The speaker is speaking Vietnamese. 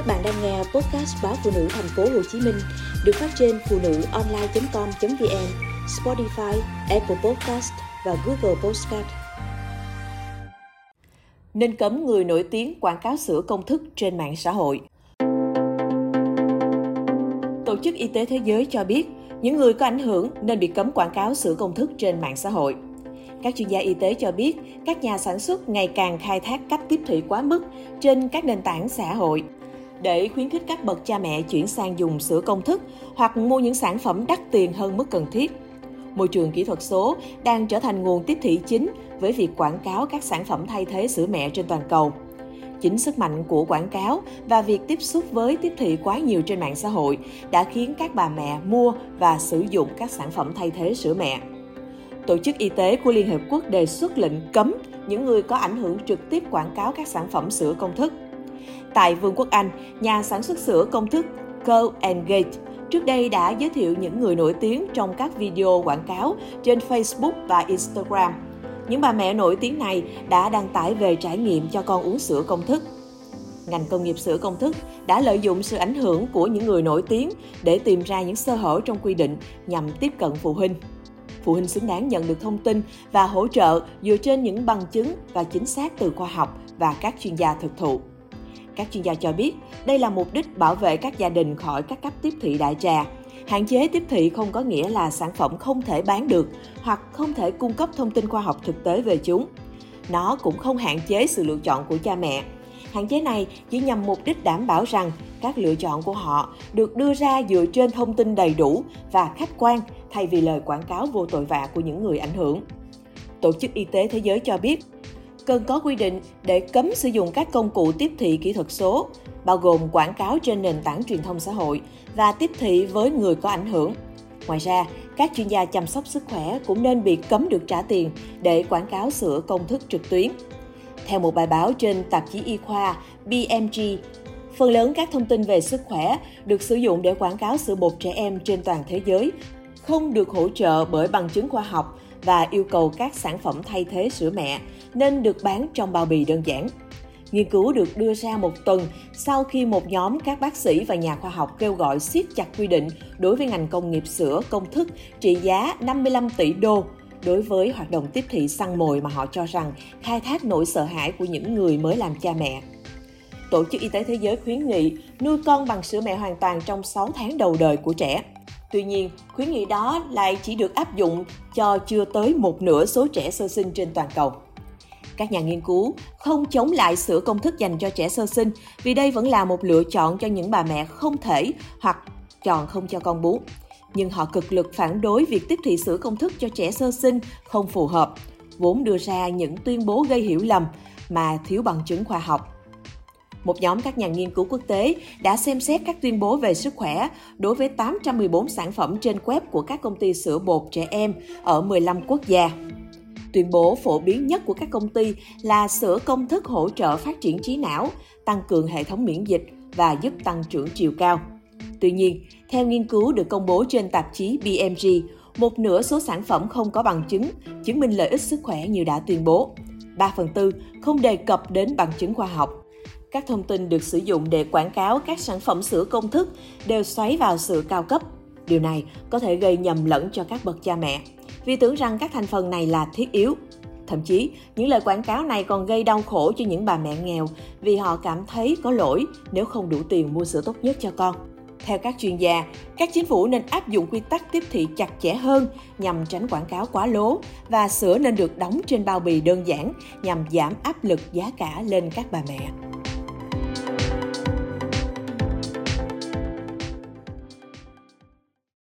Các bạn đang nghe podcast báo phụ nữ thành phố Hồ Chí Minh được phát trên phụ nữ online.com.vn, Spotify, Apple Podcast và Google Podcast. Nên cấm người nổi tiếng quảng cáo sữa công thức trên mạng xã hội. Tổ chức Y tế Thế giới cho biết, những người có ảnh hưởng nên bị cấm quảng cáo sữa công thức trên mạng xã hội. Các chuyên gia y tế cho biết, các nhà sản xuất ngày càng khai thác cách tiếp thị quá mức trên các nền tảng xã hội để khuyến khích các bậc cha mẹ chuyển sang dùng sữa công thức hoặc mua những sản phẩm đắt tiền hơn mức cần thiết. Môi trường kỹ thuật số đang trở thành nguồn tiếp thị chính với việc quảng cáo các sản phẩm thay thế sữa mẹ trên toàn cầu. Chính sức mạnh của quảng cáo và việc tiếp xúc với tiếp thị quá nhiều trên mạng xã hội đã khiến các bà mẹ mua và sử dụng các sản phẩm thay thế sữa mẹ. Tổ chức Y tế của Liên Hiệp Quốc đề xuất lệnh cấm những người có ảnh hưởng trực tiếp quảng cáo các sản phẩm sữa công thức. Tại Vương quốc Anh, nhà sản xuất sữa công thức Cow & Gate trước đây đã giới thiệu những người nổi tiếng trong các video quảng cáo trên Facebook và Instagram. Những bà mẹ nổi tiếng này đã đăng tải về trải nghiệm cho con uống sữa công thức. Ngành công nghiệp sữa công thức đã lợi dụng sự ảnh hưởng của những người nổi tiếng để tìm ra những sơ hở trong quy định nhằm tiếp cận phụ huynh. Phụ huynh xứng đáng nhận được thông tin và hỗ trợ dựa trên những bằng chứng và chính xác từ khoa học và các chuyên gia thực thụ. Các chuyên gia cho biết, đây là mục đích bảo vệ các gia đình khỏi các cách tiếp thị đại trà. Hạn chế tiếp thị không có nghĩa là sản phẩm không thể bán được hoặc không thể cung cấp thông tin khoa học thực tế về chúng. Nó cũng không hạn chế sự lựa chọn của cha mẹ. Hạn chế này chỉ nhằm mục đích đảm bảo rằng các lựa chọn của họ được đưa ra dựa trên thông tin đầy đủ và khách quan thay vì lời quảng cáo vô tội vạ của những người ảnh hưởng. Tổ chức Y tế Thế giới cho biết, cần có quy định để cấm sử dụng các công cụ tiếp thị kỹ thuật số, bao gồm quảng cáo trên nền tảng truyền thông xã hội và tiếp thị với người có ảnh hưởng. Ngoài ra, các chuyên gia chăm sóc sức khỏe cũng nên bị cấm được trả tiền để quảng cáo sữa công thức trực tuyến. Theo một bài báo trên tạp chí y khoa BMJ, phần lớn các thông tin về sức khỏe được sử dụng để quảng cáo sữa bột trẻ em trên toàn thế giới, không được hỗ trợ bởi bằng chứng khoa học và yêu cầu các sản phẩm thay thế sữa mẹ nên được bán trong bao bì đơn giản. Nghiên cứu được đưa ra một tuần sau khi một nhóm các bác sĩ và nhà khoa học kêu gọi siết chặt quy định đối với ngành công nghiệp sữa công thức trị giá 55 tỷ đô đối với hoạt động tiếp thị săn mồi mà họ cho rằng khai thác nỗi sợ hãi của những người mới làm cha mẹ. Tổ chức Y tế Thế giới khuyến nghị nuôi con bằng sữa mẹ hoàn toàn trong 6 tháng đầu đời của trẻ. Tuy nhiên, khuyến nghị đó lại chỉ được áp dụng cho chưa tới một nửa số trẻ sơ sinh trên toàn cầu. Các nhà nghiên cứu không chống lại sữa công thức dành cho trẻ sơ sinh vì đây vẫn là một lựa chọn cho những bà mẹ không thể hoặc chọn không cho con bú. Nhưng họ cực lực phản đối việc tiếp thị sữa công thức cho trẻ sơ sinh không phù hợp, vốn đưa ra những tuyên bố gây hiểu lầm mà thiếu bằng chứng khoa học. Một nhóm các nhà nghiên cứu quốc tế đã xem xét các tuyên bố về sức khỏe đối với 814 sản phẩm trên web của các công ty sữa bột trẻ em ở 15 quốc gia. Tuyên bố phổ biến nhất của các công ty là sữa công thức hỗ trợ phát triển trí não, tăng cường hệ thống miễn dịch và giúp tăng trưởng chiều cao. Tuy nhiên, theo nghiên cứu được công bố trên tạp chí BMJ, một nửa số sản phẩm không có bằng chứng chứng minh lợi ích sức khỏe như đã tuyên bố. 3/4 không đề cập đến bằng chứng khoa học. Các thông tin được sử dụng để quảng cáo các sản phẩm sữa công thức đều xoáy vào sữa cao cấp. Điều này có thể gây nhầm lẫn cho các bậc cha mẹ, vì tưởng rằng các thành phần này là thiết yếu. Thậm chí, những lời quảng cáo này còn gây đau khổ cho những bà mẹ nghèo vì họ cảm thấy có lỗi nếu không đủ tiền mua sữa tốt nhất cho con. Theo các chuyên gia, các chính phủ nên áp dụng quy tắc tiếp thị chặt chẽ hơn nhằm tránh quảng cáo quá lố và sữa nên được đóng trên bao bì đơn giản nhằm giảm áp lực giá cả lên các bà mẹ.